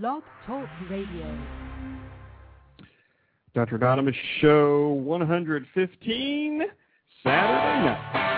Blog Talk Radio. Dr. Anonymous Show 115, Saturday night.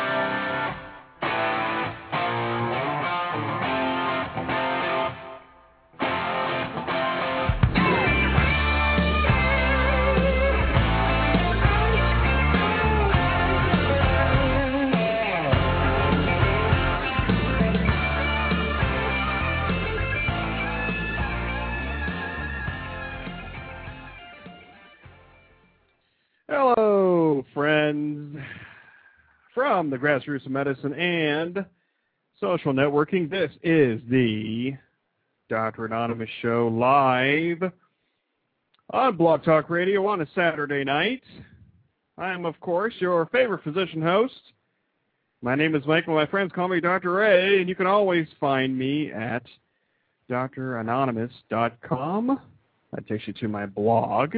From the grassroots of medicine and social networking, this is the Dr. Anonymous Show live on Blog Talk Radio on a Saturday night. I am, of course, your favorite physician host. My name is Michael. My friends call me Dr. A, and you can always find me at DrAnonymous.com. That takes you to my blog,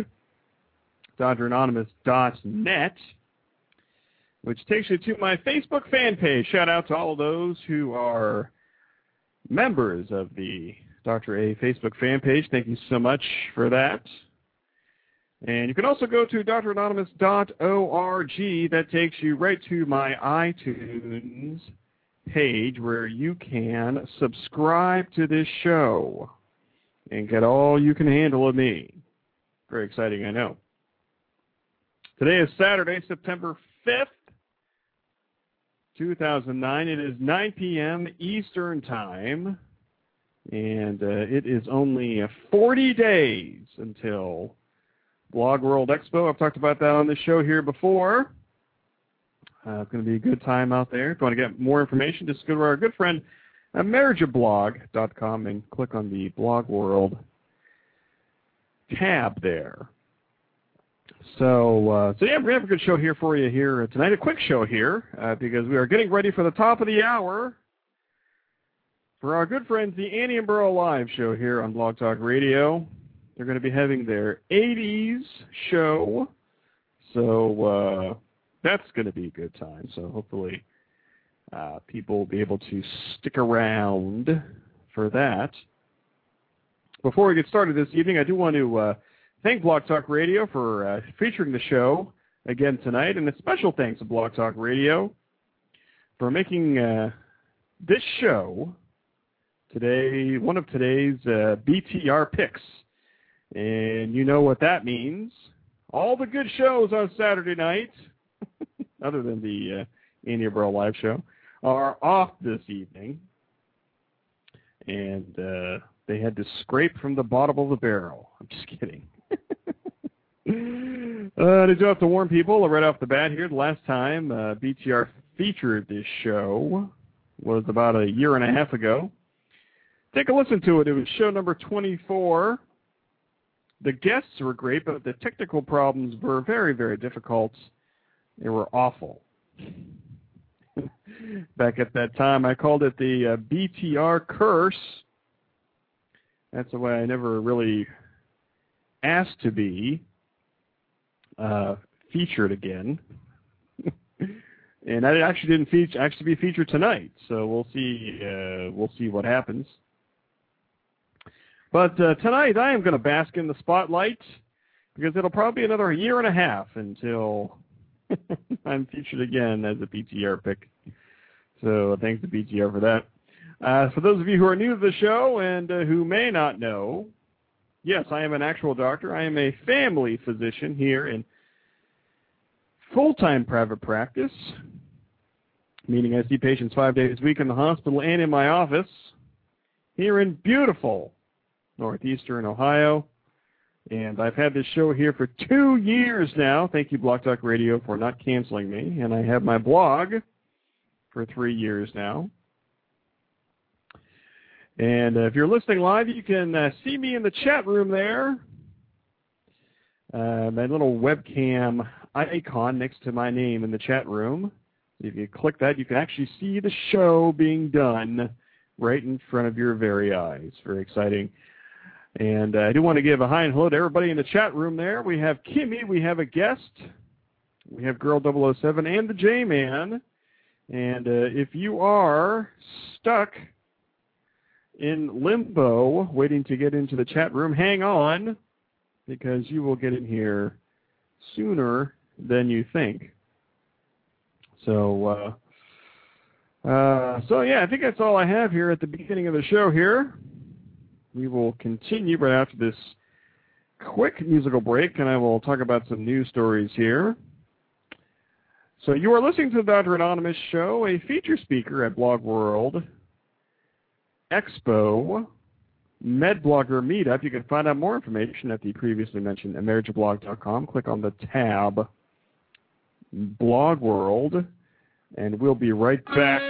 DrAnonymous.net. Which takes you to my Facebook fan page. Shout out to all of those who are members of the Dr. A Facebook fan page. Thank you so much for that. And you can also go to DrAnonymous.org. That takes you right to my iTunes page where you can subscribe to this show and get all you can handle of me. Very exciting, I know. Today is Saturday, September 5th. 2009. It is 9 p.m. Eastern Time, and it is only 40 days until Blog World Expo. I've talked about that on this show here before. It's going to be a good time out there. If you want to get more information, just go to our good friend marriageablog.com and click on the Blog World tab there. So yeah, we have a good show here for you here tonight, a quick show here, because we are getting ready for the top of the hour for our good friends, the Annie and Burl Live Show here on Blog Talk Radio. They're going to be having their 80s show, so that's going to be a good time. So hopefully people will be able to stick around for that. Before we get started this evening, I do want to thank Blog Talk Radio for featuring the show again tonight, and a special thanks to Blog Talk Radio for making this show today one of today's BTR picks. And you know what that means. All the good shows on Saturday night, other than the Annie and Burl Live Show, are off this evening. And they had to scrape from the bottom of the barrel. I'm just kidding. I do have to warn people right off the bat here. The last time BTR featured this show was about a year and a half ago. Take a listen to it. It was show number 24. The guests were great, but the technical problems were very, very difficult. They were awful. Back at that time, I called it the BTR curse. That's the way I never really asked to be featured again. And I actually didn't actually be featured tonight, so we'll see what happens. But tonight I am going to bask in the spotlight because it'll probably be another year and a half until I'm featured again as a BTR pick. So thanks to BTR for that. For those of you who are new to the show and who may not know, yes, I am an actual doctor. I am a family physician here in full-time private practice, meaning I see patients 5 days a week in the hospital and in my office here in beautiful northeastern Ohio. And I've had this show here for 2 years now. Thank you, Blog Talk Radio, for not canceling me. And I have my blog for 3 years now. And if you're listening live, you can see me in the chat room there. My little webcam icon next to my name in the chat room. If you click that, you can actually see the show being done right in front of your very eyes. Very exciting. And I do want to give a hi and hello to everybody in the chat room there. We have Kimmy. We have a guest. We have Girl 007 and the J-Man. And if you are stuck in limbo waiting to get into the chat room, hang on, because you will get in here sooner than you think. So yeah, I think that's all I have here at the beginning of the show here. We will continue right after this quick musical break, and I will talk about some news stories here. So you are listening to the Dr. Anonymous Show, a feature speaker at Blog World Expo Med Blogger Meetup. You can find out more information at the previously mentioned emergeblog.com. Click on the tab Blog World, and we'll be right back.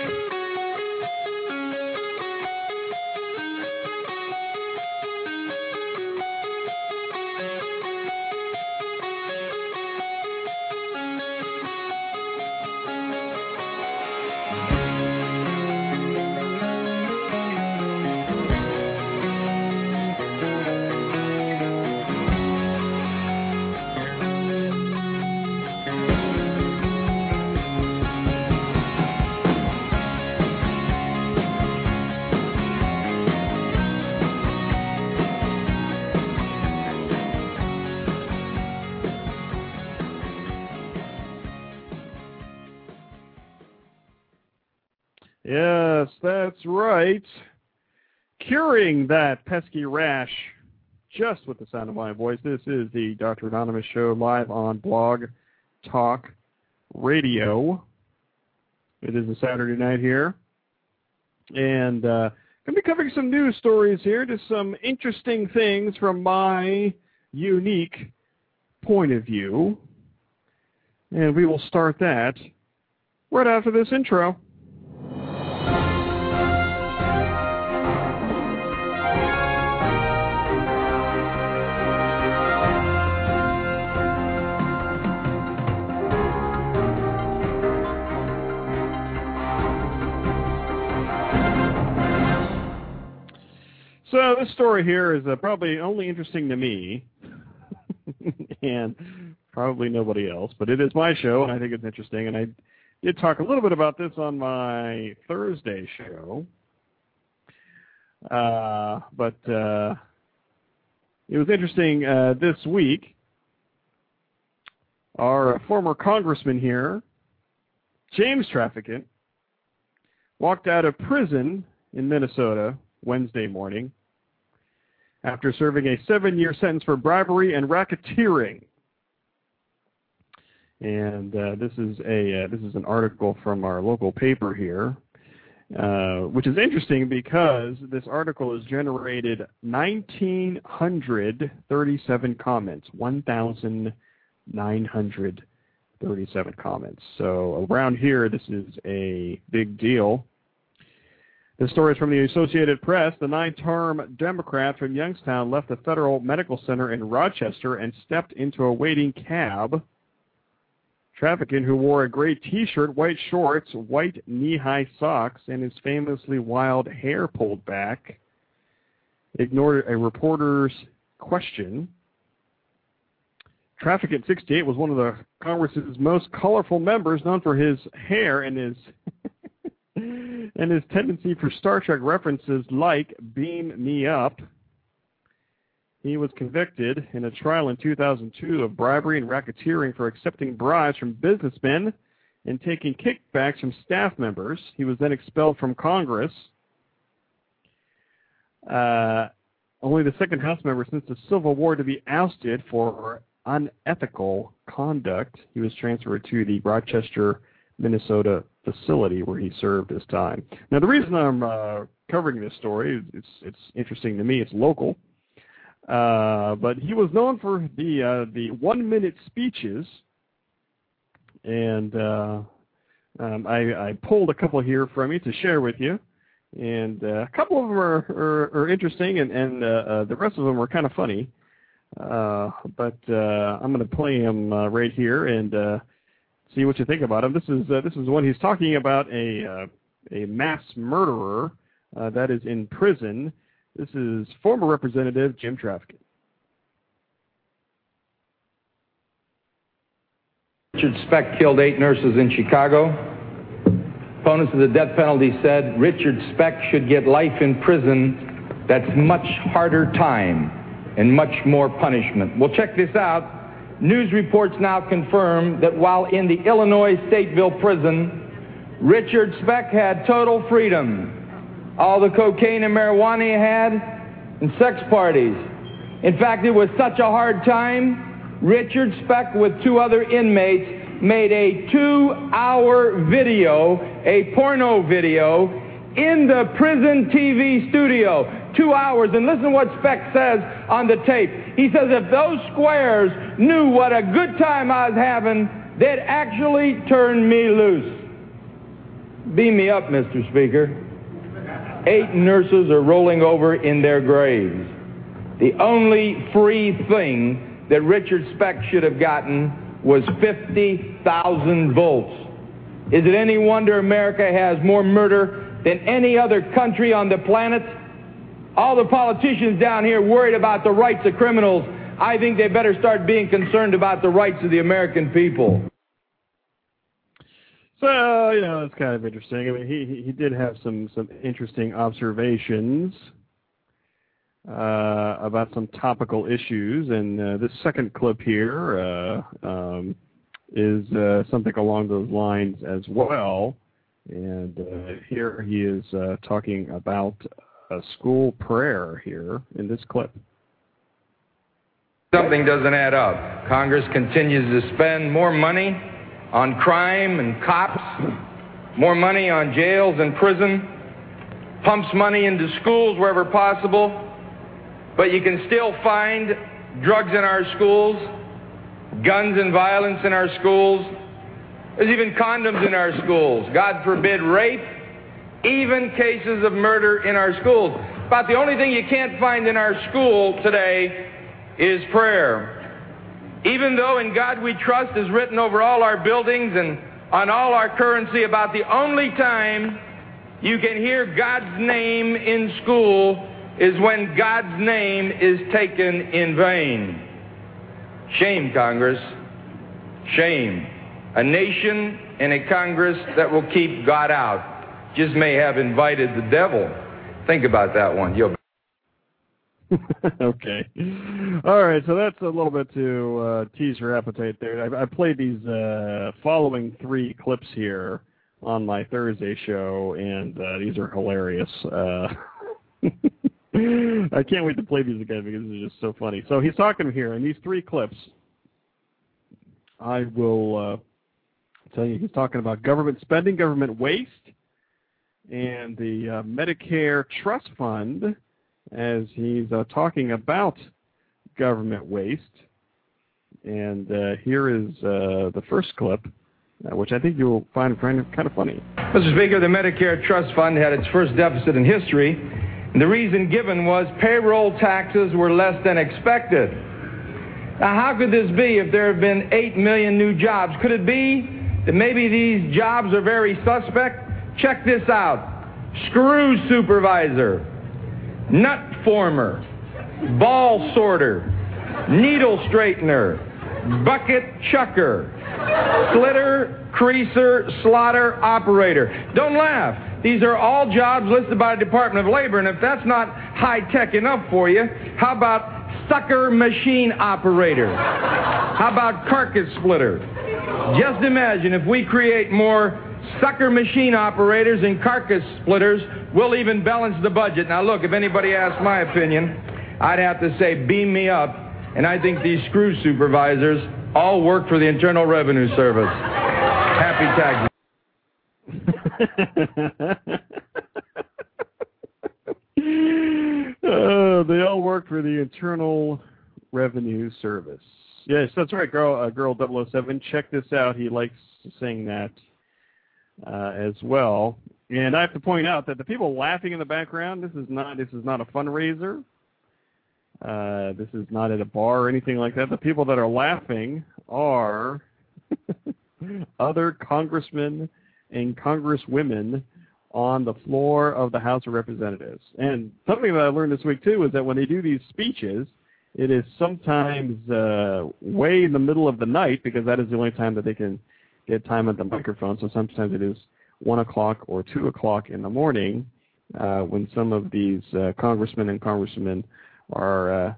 Yes, that's right. Curing that pesky rash just with the sound of my voice. This is the Dr. Anonymous Show live on Blog Talk Radio. It is a Saturday night here. And going to be covering some news stories here, just some interesting things from my unique point of view. And we will start that right after this intro. So this story here is probably only interesting to me and probably nobody else, but it is my show, and I think it's interesting, and I did talk a little bit about this on my Thursday show, but it was interesting this week. Our former congressman here, James Traficant, walked out of prison in Minnesota Wednesday morning after serving a 7-year sentence for bribery and racketeering. And this is an article from our local paper here, which is interesting because this article has generated 1,937 comments, 1,937 comments. So around here, this is a big deal. The story is from the Associated Press. The 9-term Democrat from Youngstown left the Federal Medical Center in Rochester and stepped into a waiting cab. Traficant, who wore a gray T-shirt, white shorts, white knee-high socks, and his famously wild hair pulled back, ignored a reporter's question. Traficant, 68, was one of the Congress's most colorful members, known for his hair and his... and his tendency for Star Trek references like Beam Me Up. He was convicted in a trial in 2002 of bribery and racketeering for accepting bribes from businessmen and taking kickbacks from staff members. He was then expelled from Congress. Only the second House member since the Civil War to be ousted for unethical conduct. He was transferred to the Rochester, Minnesota facility where he served his time. Now, the reason I'm covering this story, it's interesting to me, it's local, but he was known for the one-minute speeches, and I pulled a couple here from you to share with you, and a couple of them are interesting, and the rest of them are kind of funny, but I'm going to play him right here, and see what you think about him. This is when he's talking about a mass murderer that is in prison. This is former Representative Jim Traficant. Richard Speck killed 8 nurses in Chicago. opponents of the death penalty said Richard Speck should get life in prison. That's much harder time and much more punishment. Well, check this out. News reports now confirm that while in the Illinois Stateville prison, Richard Speck had total freedom. All the cocaine and marijuana he had, and sex parties. In fact, it was such a hard time, Richard Speck with two other inmates made a 2-hour video, a porno video, in the prison TV studio. 2 hours, and listen to what Speck says on the tape. He says, if those squares knew what a good time I was having, they'd actually turn me loose. Beam me up, Mr. Speaker. 8 nurses are rolling over in their graves. The only free thing that Richard Speck should have gotten was 50,000 volts. Is it any wonder America has more murder than any other country on the planet? All the politicians down here worried about the rights of criminals. I think they better start being concerned about the rights of the American people. So, you know, it's kind of interesting. I mean, he did have some interesting observations about some topical issues. And this second clip here is something along those lines as well. And here he is talking about a school prayer here in this clip. Something doesn't add up. Congress continues to spend more money on crime and cops, more money on jails and prison, pumps money into schools wherever possible, but you can still find drugs in our schools, guns and violence in our schools. There's even condoms in our schools. God forbid rape. Even cases of murder in our schools. About the only thing you can't find in our school today is prayer. Even though "In God We Trust" is written over all our buildings and on all our currency, about the only time you can hear God's name in school is when God's name is taken in vain. Shame, Congress. Shame. A nation and a Congress that will keep God out just may have invited the devil. Think about that one. Okay. All right, so that's a little bit to tease your appetite there. I played these following 3 clips here on my Thursday show, and these are hilarious. I can't wait to play these again because it's just so funny. So he's talking here, and these 3 clips, I will tell you, he's talking about government spending, government waste, and the Medicare Trust Fund, as he's talking about government waste. And here is the first clip, which I think you'll find kind of funny. Mr. Speaker, the Medicare Trust Fund had its first deficit in history, and the reason given was payroll taxes were less than expected. Now, how could this be if there have been 8 million new jobs? Could it be that maybe these jobs are very suspect? Check this out. Screw supervisor, nut former, ball sorter, needle straightener, bucket chucker, slitter, creaser, slaughter operator. Don't laugh. These are all jobs listed by the Department of Labor, and if that's not high-tech enough for you, how about sucker machine operator? How about carcass splitter? Just imagine if we create more sucker machine operators and carcass splitters, will even balance the budget. Now look, if anybody asked my opinion, I'd have to say beam me up, and I think these screw supervisors all work for the Internal Revenue Service. Happy tax. They all work for the Internal Revenue Service. Yes, that's right, girl 007. Check this out. He likes saying that as well. And I have to point out that the people laughing in the background, this is not a fundraiser. This is not at a bar or anything like that. The people that are laughing are other congressmen and congresswomen on the floor of the House of Representatives. And something that I learned this week, too, is that when they do these speeches, it is sometimes way in the middle of the night because that is the only time that they can get time at the microphone, so sometimes it is 1 o'clock or 2 o'clock in the morning, when some of these congressmen are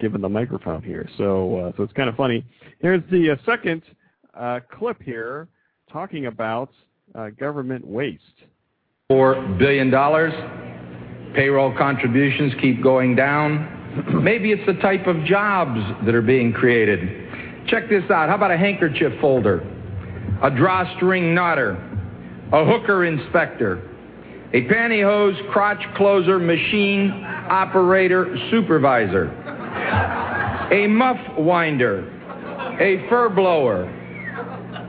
given the microphone here. So it's kind of funny. Here's the second clip here talking about government waste. $4 billion. Payroll contributions keep going down. Maybe it's the type of jobs that are being created. Check this out. How about a handkerchief folder, a drawstring knotter, a hooker inspector, a pantyhose crotch closer machine operator supervisor, a muff winder, a fur blower,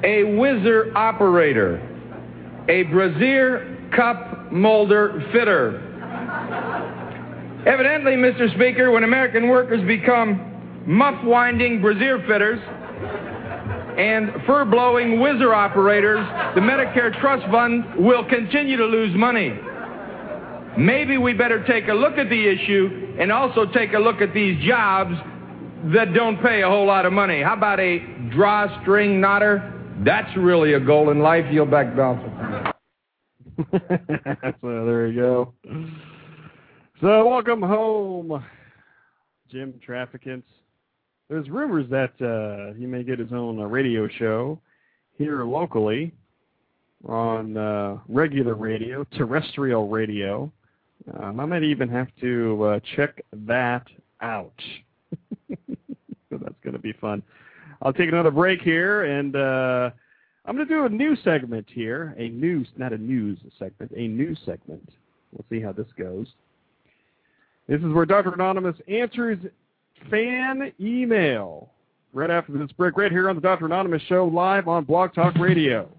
a whizzer operator, a brassiere cup molder fitter? Evidently, Mr. Speaker, when American workers become muff-winding brassiere fitters and fur-blowing whizzer operators, the Medicare Trust Fund will continue to lose money. Maybe we better take a look at the issue and also take a look at these jobs that don't pay a whole lot of money. How about a drawstring knotter? That's really a goal in life. You'll back down. So there you go. So welcome home, Jim Traficant. There's rumors that he may get his own radio show here locally on regular radio, terrestrial radio. I might even have to check that out. So that's going to be fun. I'll take another break here, and I'm going to do a new segment here. A new segment. We'll see how this goes. This is where Dr. Anonymous answers fan email right after this break, right here on the Dr. Anonymous Show, live on Blog Talk Radio.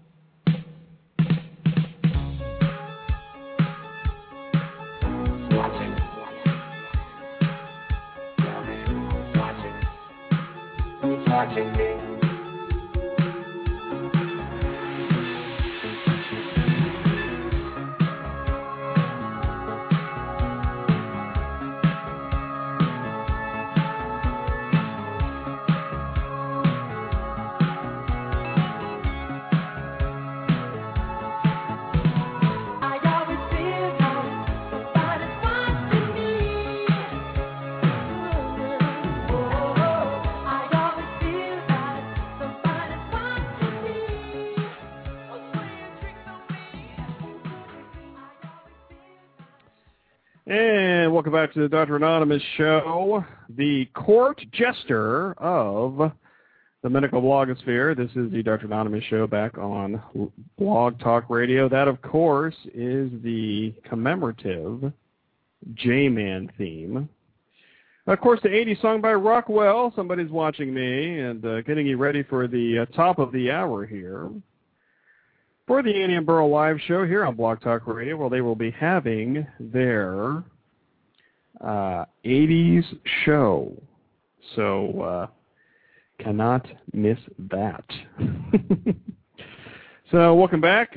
Welcome back to the Dr. Anonymous Show, the court jester of the medical blogosphere. This is the Dr. Anonymous Show back on Blog Talk Radio. That, of course, is the commemorative J-Man theme. Of course, the 80s song by Rockwell. Somebody's watching me and getting you ready for the top of the hour here. For the Annie and Burl Live Show here on Blog Talk Radio, where they will be having their 80s show, so cannot miss that. So welcome back.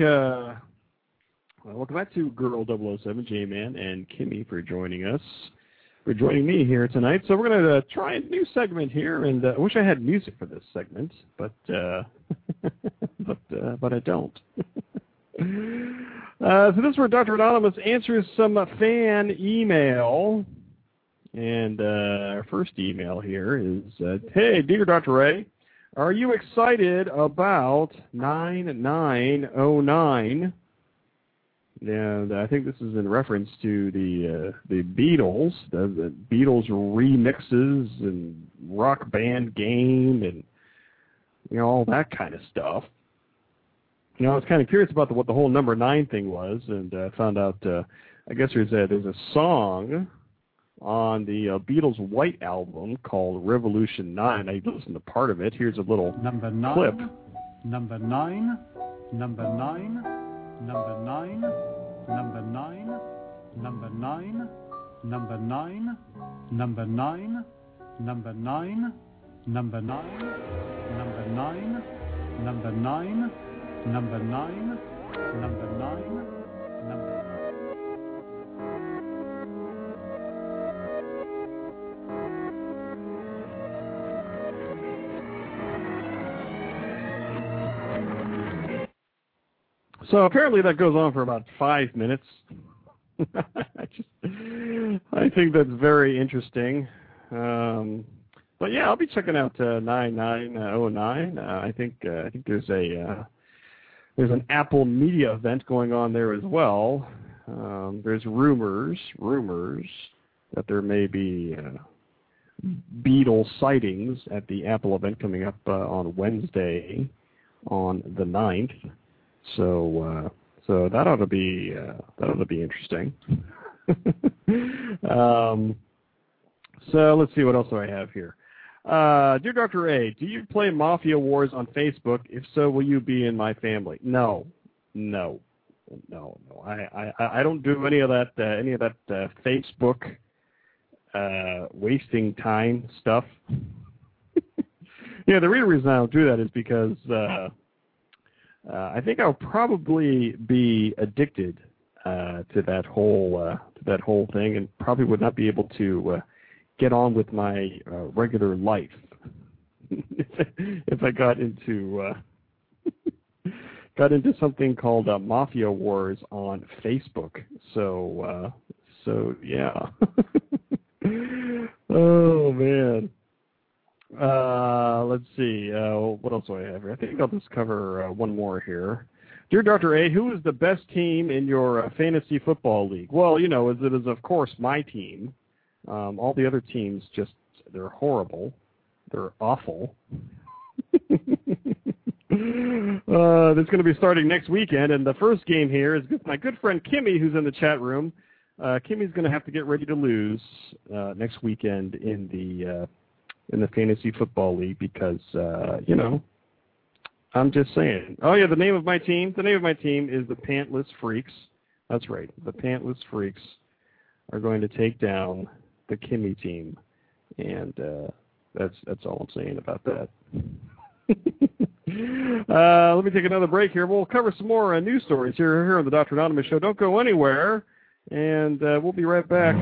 Welcome back to Girl 007, J-Man, and Kimmy for joining me here tonight. So we're going to try a new segment here, and I wish I had music for this segment, but I don't. So this is where Dr. Anonymous answers some fan email, and our first email here is, hey, dear Dr. A, are you excited about 9909? And I think this is in reference to the Beatles, the Beatles remixes and Rock Band Game and, you know, all that kind of stuff. You know, I was kind of curious about what the whole number 9 thing was, and I found out, I guess there's a song on the Beatles' White Album called Revolution 9. I listened to part of it. Here's a little clip. Number 9, number 9, number 9, number 9, number 9, number 9, number 9, number 9, number 9, number 9, number 9, number 9, number 9, number 9. So apparently that goes on for about 5 minutes. I think that's very interesting. But yeah, I'll be checking out 9909. I think there's an Apple Media event going on there as well. There's rumors that there may be beetle sightings at the Apple event coming up on Wednesday, on the 9th. So that ought to be interesting. So let's see, what else do I have here? Dear Dr. A, do you play Mafia Wars on Facebook? If so, will you be in my family? No. I don't do any of that Facebook wasting time stuff. Yeah, the real reason I don't do that is because I think I'll probably be addicted to that whole thing, and probably would not be able to get on with my regular life if I got into something called Mafia Wars on Facebook. So yeah. Oh man. Let's see. What else do I have here? I think I'll just cover one more here. Dear Dr. A, who is the best team in your fantasy football league? Well, it is, of course, my team. All the other teams, they're horrible. They're awful. That's going to be starting next weekend, and the first game here is my good friend Kimmy, who's in the chat room. Kimmy's going to have to get ready to lose next weekend in the fantasy football league because I'm just saying. Oh yeah, the name of my team is the Pantless Freaks. That's right, the Pantless Freaks are going to take down the Kimmy team, and that's all I'm saying about that. Let me take another break here. We'll cover some more news stories here on the Dr. Anonymous Show. Don't go anywhere, and we'll be right back.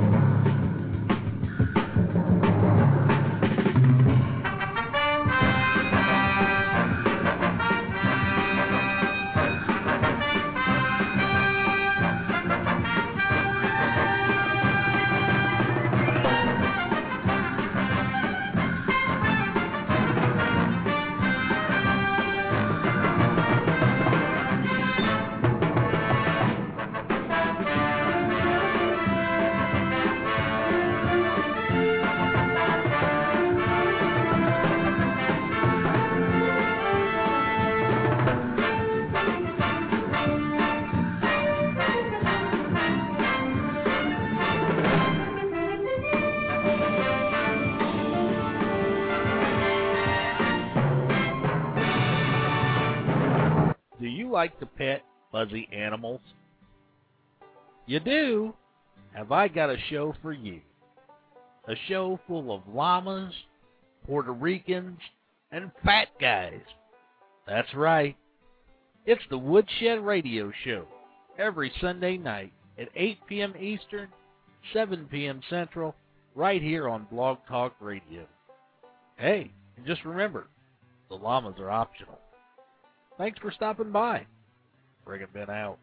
Like to pet fuzzy animals? You do? Have I got a show for you. A show full of llamas, Puerto Ricans, and fat guys. That's right. It's the Woodshed Radio Show, every Sunday night at 8 p.m. Eastern, 7 p.m. Central, right here on Blog Talk Radio. Hey, and just remember, the llamas are optional. Thanks for stopping by. Bringing Ben out.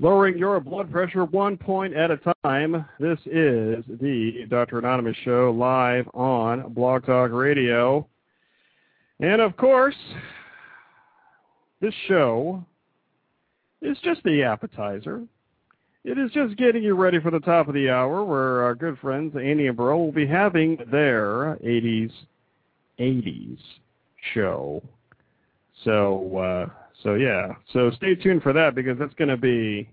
Lowering your blood pressure 1 point at a time. This is the Dr. Anonymous Show live on Blog Talk Radio. And, of course, this show is just the appetizer. It is just getting you ready for the top of the hour where our good friends Annie and Burl will be having their 80s show. So yeah, so stay tuned for that because that's gonna be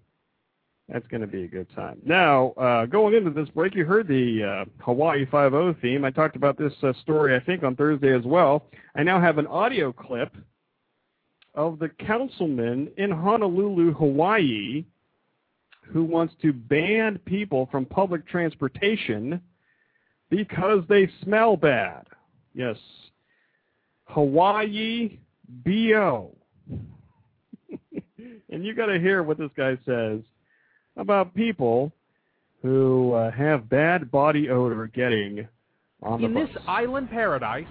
a good time. Now, going into this break, you heard the Hawaii Five-O theme. I talked about this story I think on Thursday as well. I now have an audio clip of the councilman in Honolulu, Hawaii, who wants to ban people from public transportation because they smell bad. Yes. Hawaii B.O. And you got to hear what this guy says about people who have bad body odor getting on the bus. In this island paradise,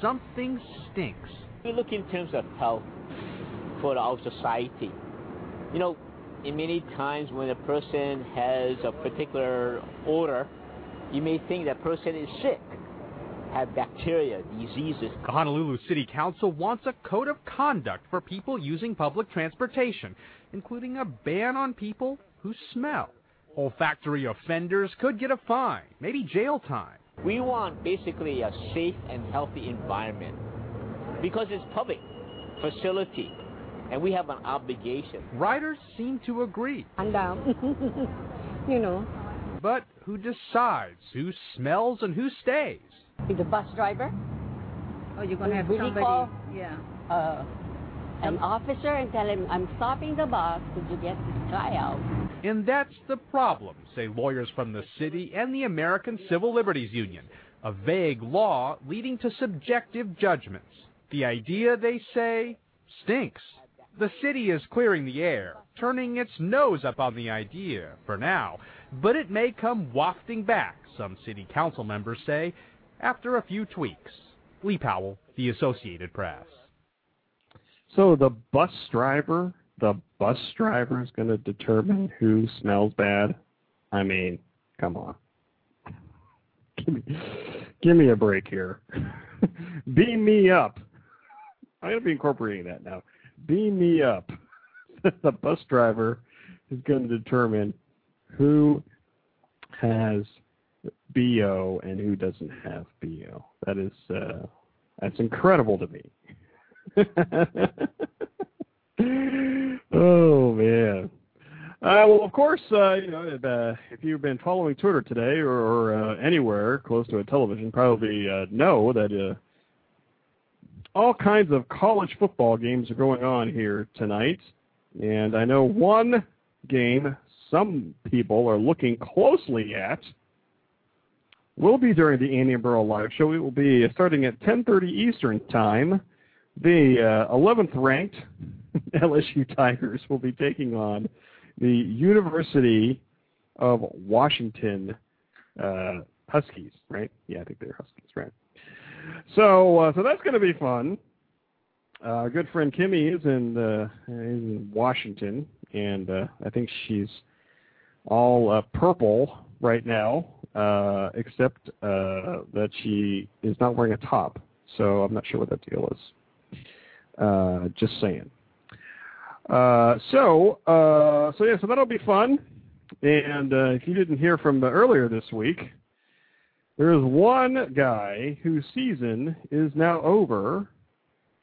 something stinks. We look in terms of health for our society. You know, in many times when a person has a particular odor, you may think that person is sick, have bacteria, diseases. The Honolulu City Council wants a code of conduct for people using public transportation, including a ban on people who smell. Olfactory offenders could get a fine, maybe jail time. We want basically a safe and healthy environment because it's public facility, and we have an obligation. Riders seem to agree. I'm down, you know. But who decides who smells and who stays? The bus driver. Oh, you're going to have somebody. Call, yeah. An officer and tell him, I'm stopping the bus. Could you get this guy out? And that's the problem, say lawyers from the city and the American Civil Liberties Union. A vague law leading to subjective judgments. The idea, they say, stinks. The city is clearing the air, turning its nose up on the idea for now. But it may come wafting back, some city council members say, after a few tweaks. Lee Powell, the Associated Press. So the bus driver is going to determine who smells bad? I mean, come on. Give me a break here. Beam me up. I'm going to be incorporating that now. Beam me up. The bus driver is going to determine who has BO and who doesn't have BO. That is, that's incredible to me. Oh, man. Well, of course, you know, if you've been following Twitter today or anywhere close to a television, probably know that all kinds of college football games are going on here tonight. And I know one game some people are looking closely at will be during the Annie and Burl Live Show. It will be starting at 10:30 Eastern Time. The 11th-ranked LSU Tigers will be taking on the University of Washington Huskies, right? Yeah, I think they're Huskies, right? So that's going to be fun. Our good friend Kimmy is in Washington, and I think she's all purple right now, except that she is not wearing a top. So I'm not sure what that deal is. Just saying. So that'll be fun. And if you didn't hear from earlier this week, there is one guy whose season is now over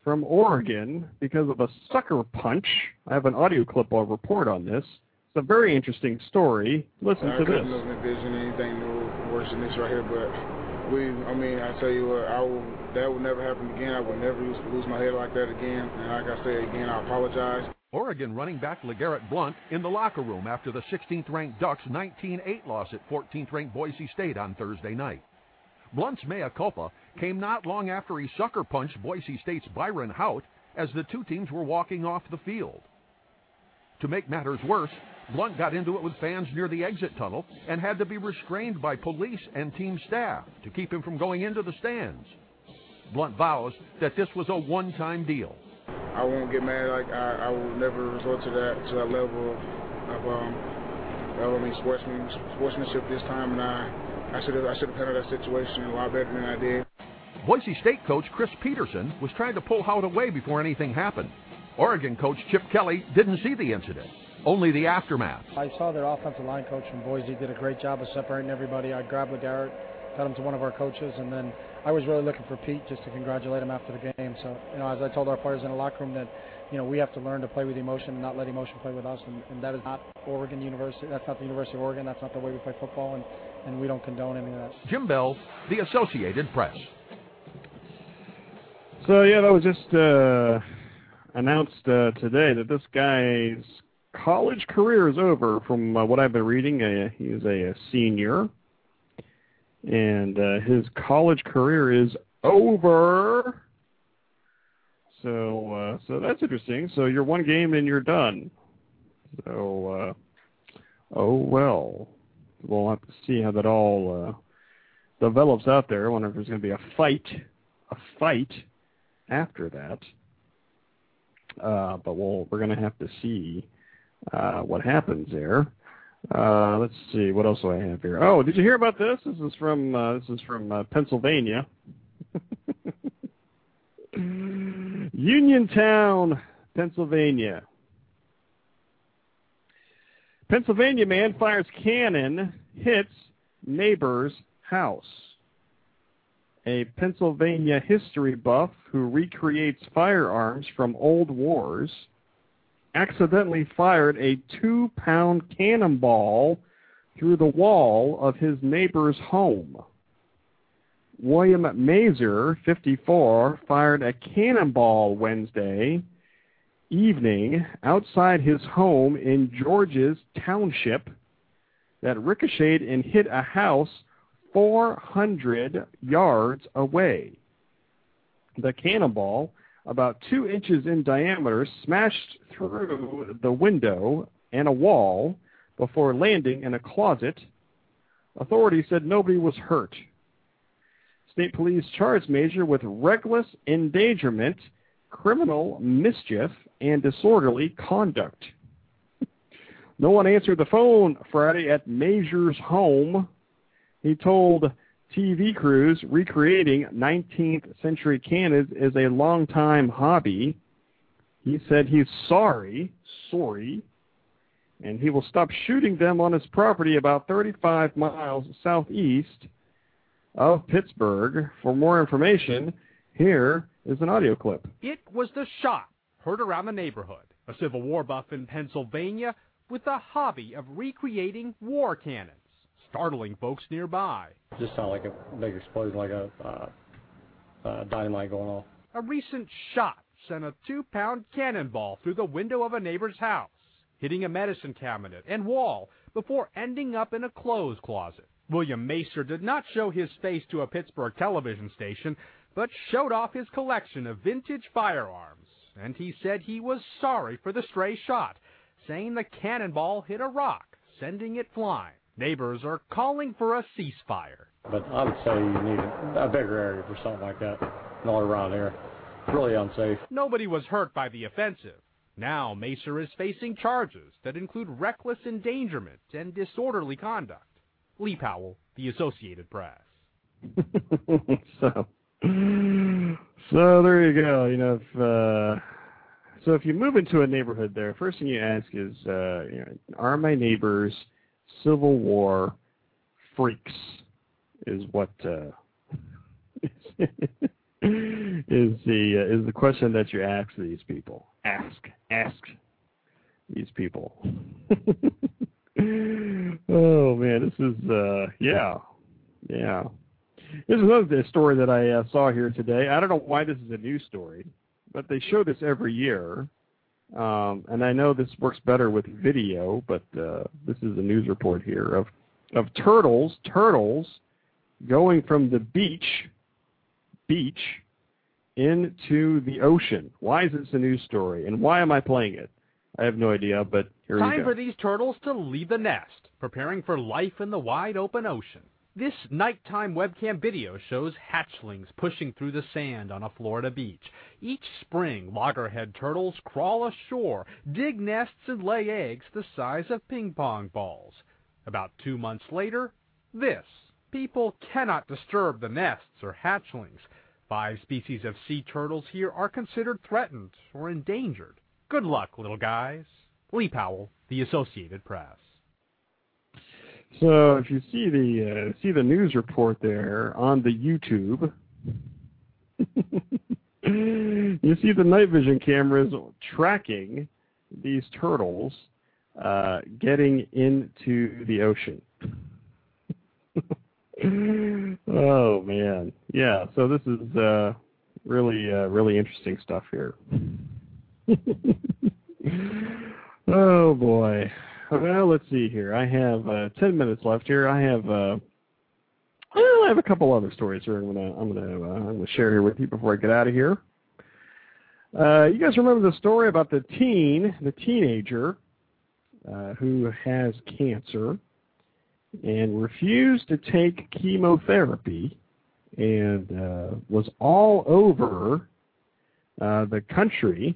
from Oregon because of a sucker punch. I have an audio clip I'll report on this. It's a very interesting story. Listen to this. I couldn't envision anything worse than this right here, but I tell you what, that would never happen again. I would never lose my head like that again. And like I said, again, I apologize. Oregon running back LeGarrette Blount in the locker room after the 16th-ranked Ducks' 19-8 loss at 14th-ranked Boise State on Thursday night. Blount's mea culpa came not long after he sucker-punched Boise State's Byron Hout as the two teams were walking off the field. To make matters worse, Blount got into it with fans near the exit tunnel and had to be restrained by police and team staff to keep him from going into the stands. Blount vows that this was a one-time deal. I won't get mad. Like I will never resort to that level of sportsmanship this time. And I should have handled that situation a lot better than I did. Boise State coach Chris Peterson was trying to pull Hout away before anything happened. Oregon coach Chip Kelly didn't see the incident, only the aftermath. I saw their offensive line coach from Boise did a great job of separating everybody. I grabbed LeGarrette, got him to one of our coaches, and then I was really looking for Pete just to congratulate him after the game. So, as I told our players in the locker room that, we have to learn to play with emotion and not let emotion play with us. And that is not Oregon University. That's not the University of Oregon. That's not the way we play football. And we don't condone any of that. Jim Bell, the Associated Press. So, yeah, that was just announced today that this guy's college career is over. From what I've been reading, he is a senior, and his college career is over. So that's interesting. So you're one game and you're done. So, oh well. We'll have to see how that all develops out there. I wonder if there's going to be a fight after that. But we're going to have to see what happens there. Let's see, what else do I have here? Oh, did you hear about this? This is from Pennsylvania. Uniontown, Pennsylvania. Pennsylvania man fires cannon, hits neighbor's house. A Pennsylvania history buff who recreates firearms from old wars accidentally fired a 2-pound cannonball through the wall of his neighbor's home. William Masur, 54, fired a cannonball Wednesday evening outside his home in Georges Township that ricocheted and hit a house 400 yards away. The cannonball, about 2 inches in diameter, smashed through the window and a wall before landing in a closet. Authorities said nobody was hurt. State police charged Masur with reckless endangerment, criminal mischief, and disorderly conduct. No one answered the phone Friday at Masur's home. He told TV crews recreating 19th century cannons is a long-time hobby. He said he's sorry, and he will stop shooting them on his property about 35 miles southeast of Pittsburgh. For more information, here is an audio clip. It was the shot heard around the neighborhood. A Civil War buff in Pennsylvania with the hobby of recreating war cannons, startling folks nearby. Just sounded like a big explosion, like a dynamite going off. A recent shot sent a 2-pound cannonball through the window of a neighbor's house, hitting a medicine cabinet and wall before ending up in a clothes closet. William Masur did not show his face to a Pittsburgh television station, but showed off his collection of vintage firearms, and he said he was sorry for the stray shot, saying the cannonball hit a rock, sending it flying. Neighbors are calling for a ceasefire. But I would say you need a bigger area for something like that, not around here. Really unsafe. Nobody was hurt by the offensive. Now Masur is facing charges that include reckless endangerment and disorderly conduct. Lee Powell, The Associated Press. So there you go. You know, if you move into a neighborhood there, first thing you ask is, are my neighbors Civil War freaks? Is what is the question that you ask these people. Ask these people. Oh man, this is yeah. This is another story that I saw here today. I don't know why this is a news story, but they show this every year. And I know this works better with video, but this is a news report here of turtles going from the beach into the ocean. Why is this a news story, and why am I playing it? I have no idea, but here we go. Time for these turtles to leave the nest, preparing for life in the wide open ocean. This nighttime webcam video shows hatchlings pushing through the sand on a Florida beach. Each spring, loggerhead turtles crawl ashore, dig nests, and lay eggs the size of ping pong balls. About 2 months later, this. People cannot disturb the nests or hatchlings. 5 species of sea turtles here are considered threatened or endangered. Good luck, little guys. Lee Powell, The Associated Press. So if you see the news report there on the YouTube, you see the night vision cameras tracking these turtles getting into the ocean. Oh man, yeah. So this is really interesting stuff here. Oh, boy. Well, let's see here. I have 10 minutes left here. I have a couple other stories here I'm gonna share here with you before I get out of here. You guys remember the story about the teenager who has cancer and refused to take chemotherapy and was all over the country,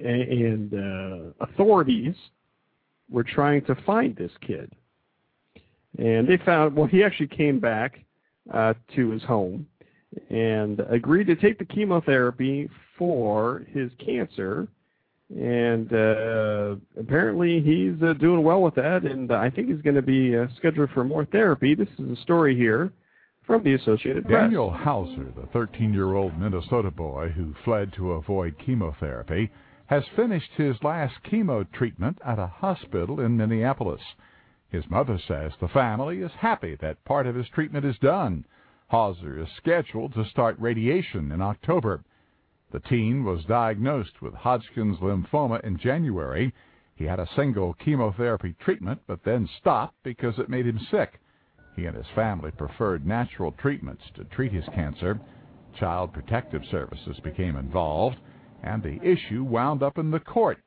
and authorities were trying to find this kid. And they found, well, he actually came back to his home and agreed to take the chemotherapy for his cancer. And apparently he's doing well with that, and I think he's going to be scheduled for more therapy. This is a story here from the Associated Press. Daniel Hauser, the 13-year-old Minnesota boy who fled to avoid chemotherapy, has finished his last chemo treatment at a hospital in Minneapolis. His mother says the family is happy that part of his treatment is done. Hauser is scheduled to start radiation in October. The teen was diagnosed with Hodgkin's lymphoma in January. He had a single chemotherapy treatment, but then stopped because it made him sick. He and his family preferred natural treatments to treat his cancer. Child Protective Services became involved, and the issue wound up in the court.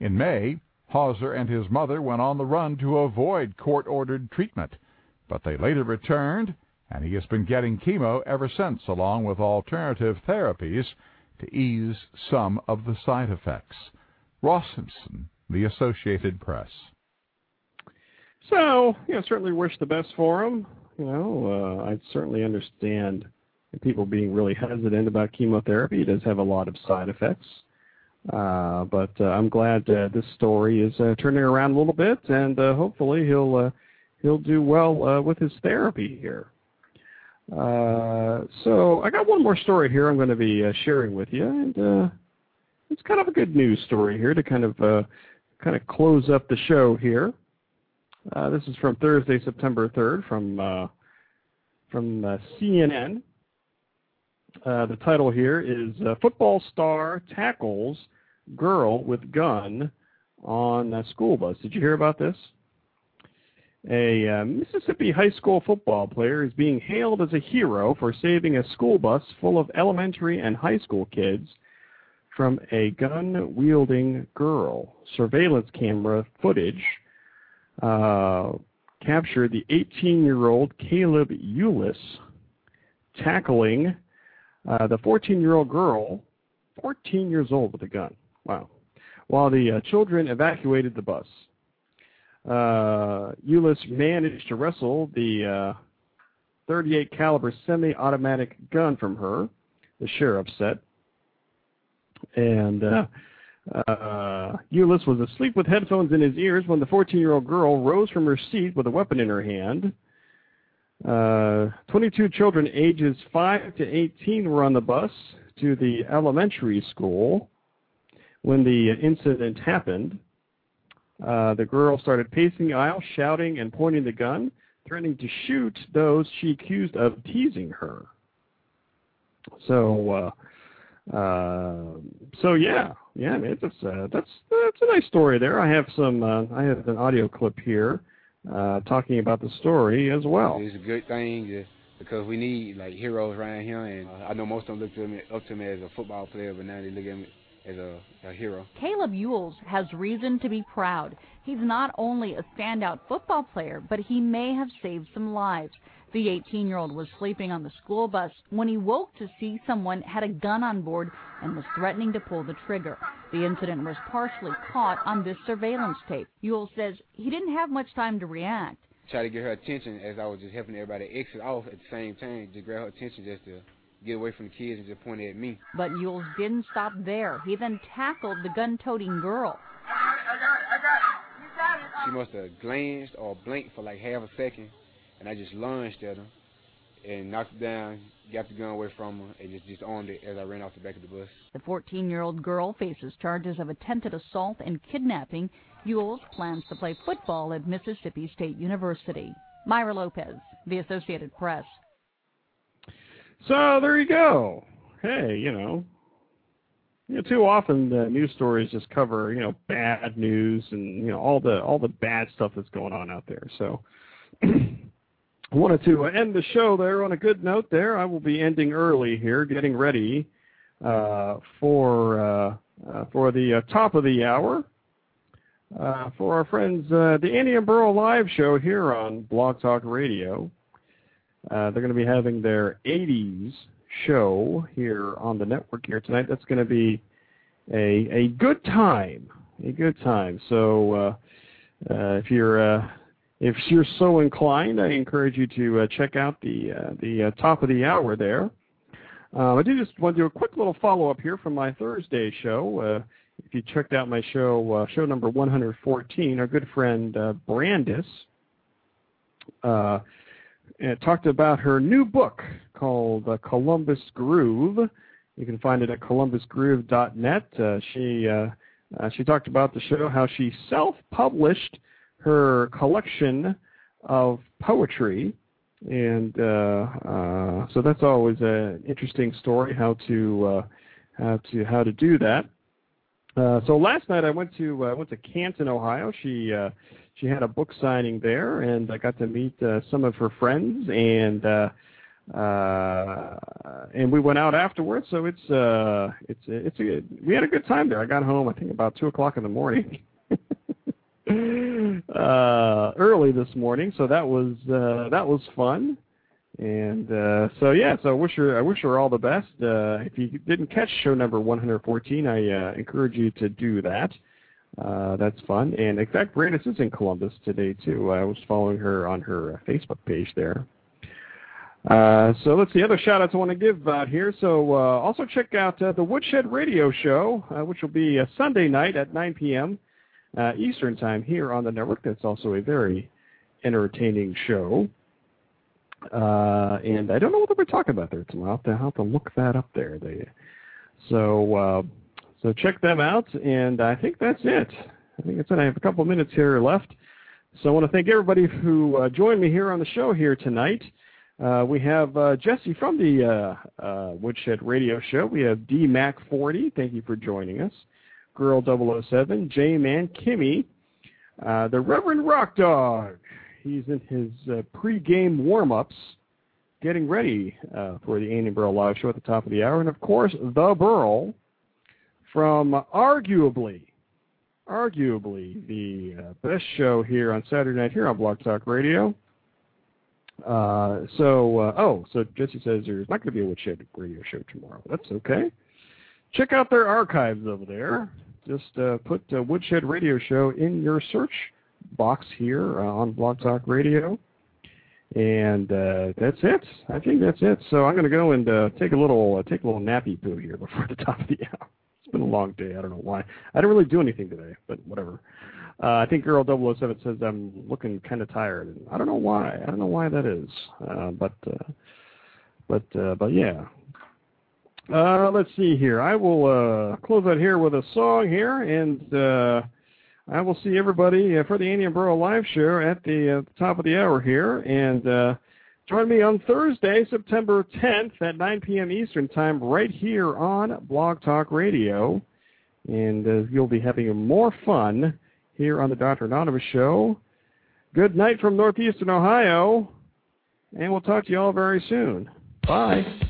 In May, Hauser and his mother went on the run to avoid court-ordered treatment, but they later returned, and he has been getting chemo ever since, along with alternative therapies to ease some of the side effects. Ross Simpson, the Associated Press. So, you know, certainly wish the best for him. You know, I certainly understand people being really hesitant about chemotherapy. It does have a lot of side effects. But I'm glad this story is turning around a little bit, and hopefully he'll do well with his therapy here. So I got one more story here I'm going to be sharing with you, and it's kind of a good news story here to kind of close up the show here. This is from Thursday, September 3rd, from CNN. The title here is Football Star Tackles Girl with Gun on a School Bus. Did you hear about this? A Mississippi high school football player is being hailed as a hero for saving a school bus full of elementary and high school kids from a gun-wielding girl. Surveillance camera footage captured the 18-year-old Caleb Eulls tackling the 14-year-old girl, 14 years old with a gun, wow, while the children evacuated the bus. Eulls managed to wrestle the 38 caliber semi-automatic gun from her, the sheriff said. And Eulls was asleep with headphones in his ears when the 14-year-old girl rose from her seat with a weapon in her hand. 22 children ages 5 to 18 were on the bus to the elementary school when the incident happened. The girl started pacing the aisle, shouting and pointing the gun, threatening to shoot those she accused of teasing her. So, yeah, man, that's a nice story there. I have I have an audio clip here. Talking about the story as well. It's a good thing because we need like heroes around here, and I know most of them look up to me as a football player, but now they look at me as a hero. Caleb Eulls has reason to be proud. He's not only a standout football player, but he may have saved some lives. The 18-year-old was sleeping on the school bus when he woke to see someone had a gun on board and was threatening to pull the trigger. The incident was partially caught on this surveillance tape. Eulls says he didn't have much time to react. Try to get her attention as I was just helping everybody exit off at the same time, to grab her attention just to get away from the kids and just pointed at me. But Eulls didn't stop there. He then tackled the gun-toting girl. She must have glanced or blinked for like half a second, and I just lunged at her and knocked her down, got the gun away from her, and just armed it as I ran off the back of the bus. The 14-year-old girl faces charges of attempted assault and kidnapping. Eulls plans to play football at Mississippi State University. Myra Lopez, the Associated Press. So there you go. Hey, you know, too often the news stories just cover, bad news and, all the bad stuff that's going on out there. So I wanted to end the show there on a good note there. I will be ending early here, getting ready for the top of the hour for our friends, the Annie and Burl Live Show here on Blog Talk Radio. They're going to be having their 80s show here on the network here tonight. That's going to be a good time, So if you're so inclined, I encourage you to check out the top of the hour there. I do just want to do a quick little follow-up here from my Thursday show. If you checked out my show, show number 114, our good friend Brandis talked about her new book called Columbus Groove. You can find it at columbusgroove.net. She talked about the show, how she self-published her collection of poetry. And so that's always an interesting story, how to do that. So last night I went to Canton, Ohio. She had a book signing there, and I got to meet some of her friends, and we went out afterwards. So we had a good time there. I got home I think about 2:00 in the morning. Early this morning, so that was fun, and so I wish her all the best. If you didn't catch show number 114, I encourage you to do that. That's fun, and in fact, Brandis is in Columbus today too. I was following her on her Facebook page there. So let's see, other shout-outs I want to give out here. So also check out the Woodshed Radio Show, which will be Sunday night at 9 p.m. Eastern time here on the network. That's also a very entertaining show. And I don't know what we're talking about there tomorrow. I'll have to look that up there. So check them out, and I think that's it. I have a couple minutes here left. So I want to thank everybody who joined me here on the show here tonight. We have Jesse from the Woodshed Radio Show. We have DMAC40. Thank you for joining us. Girl 007, J-Man, Kimmy, the Reverend Rock Dog. He's in his pregame warm-ups, getting ready for the Annie and Burl Live Show at the top of the hour. And, of course, The Burl from arguably the best show here on Saturday night here on Blog Talk Radio. So Jesse says there's not going to be a Woodshed Radio Show tomorrow. That's okay. Check out their archives over there. Just put Woodshed Radio Show in your search box here on Blog Talk Radio. And that's it. I think that's it. So I'm going to go and take a little nappy poo here before the top of the hour. It's been a long day. I don't know why. I didn't really do anything today, but whatever. I think Girl 007 says I'm looking kind of tired. And I don't know why. I don't know why that is. But yeah. Let's see here. I will close out here with a song here, and I will see everybody for the Annie and Burl Live Show at the top of the hour here. And join me on Thursday, September 10th at 9 p.m. Eastern time right here on Blog Talk Radio. And you'll be having more fun here on the Dr. Anonymous Show. Good night from Northeastern Ohio, and we'll talk to you all very soon. Bye.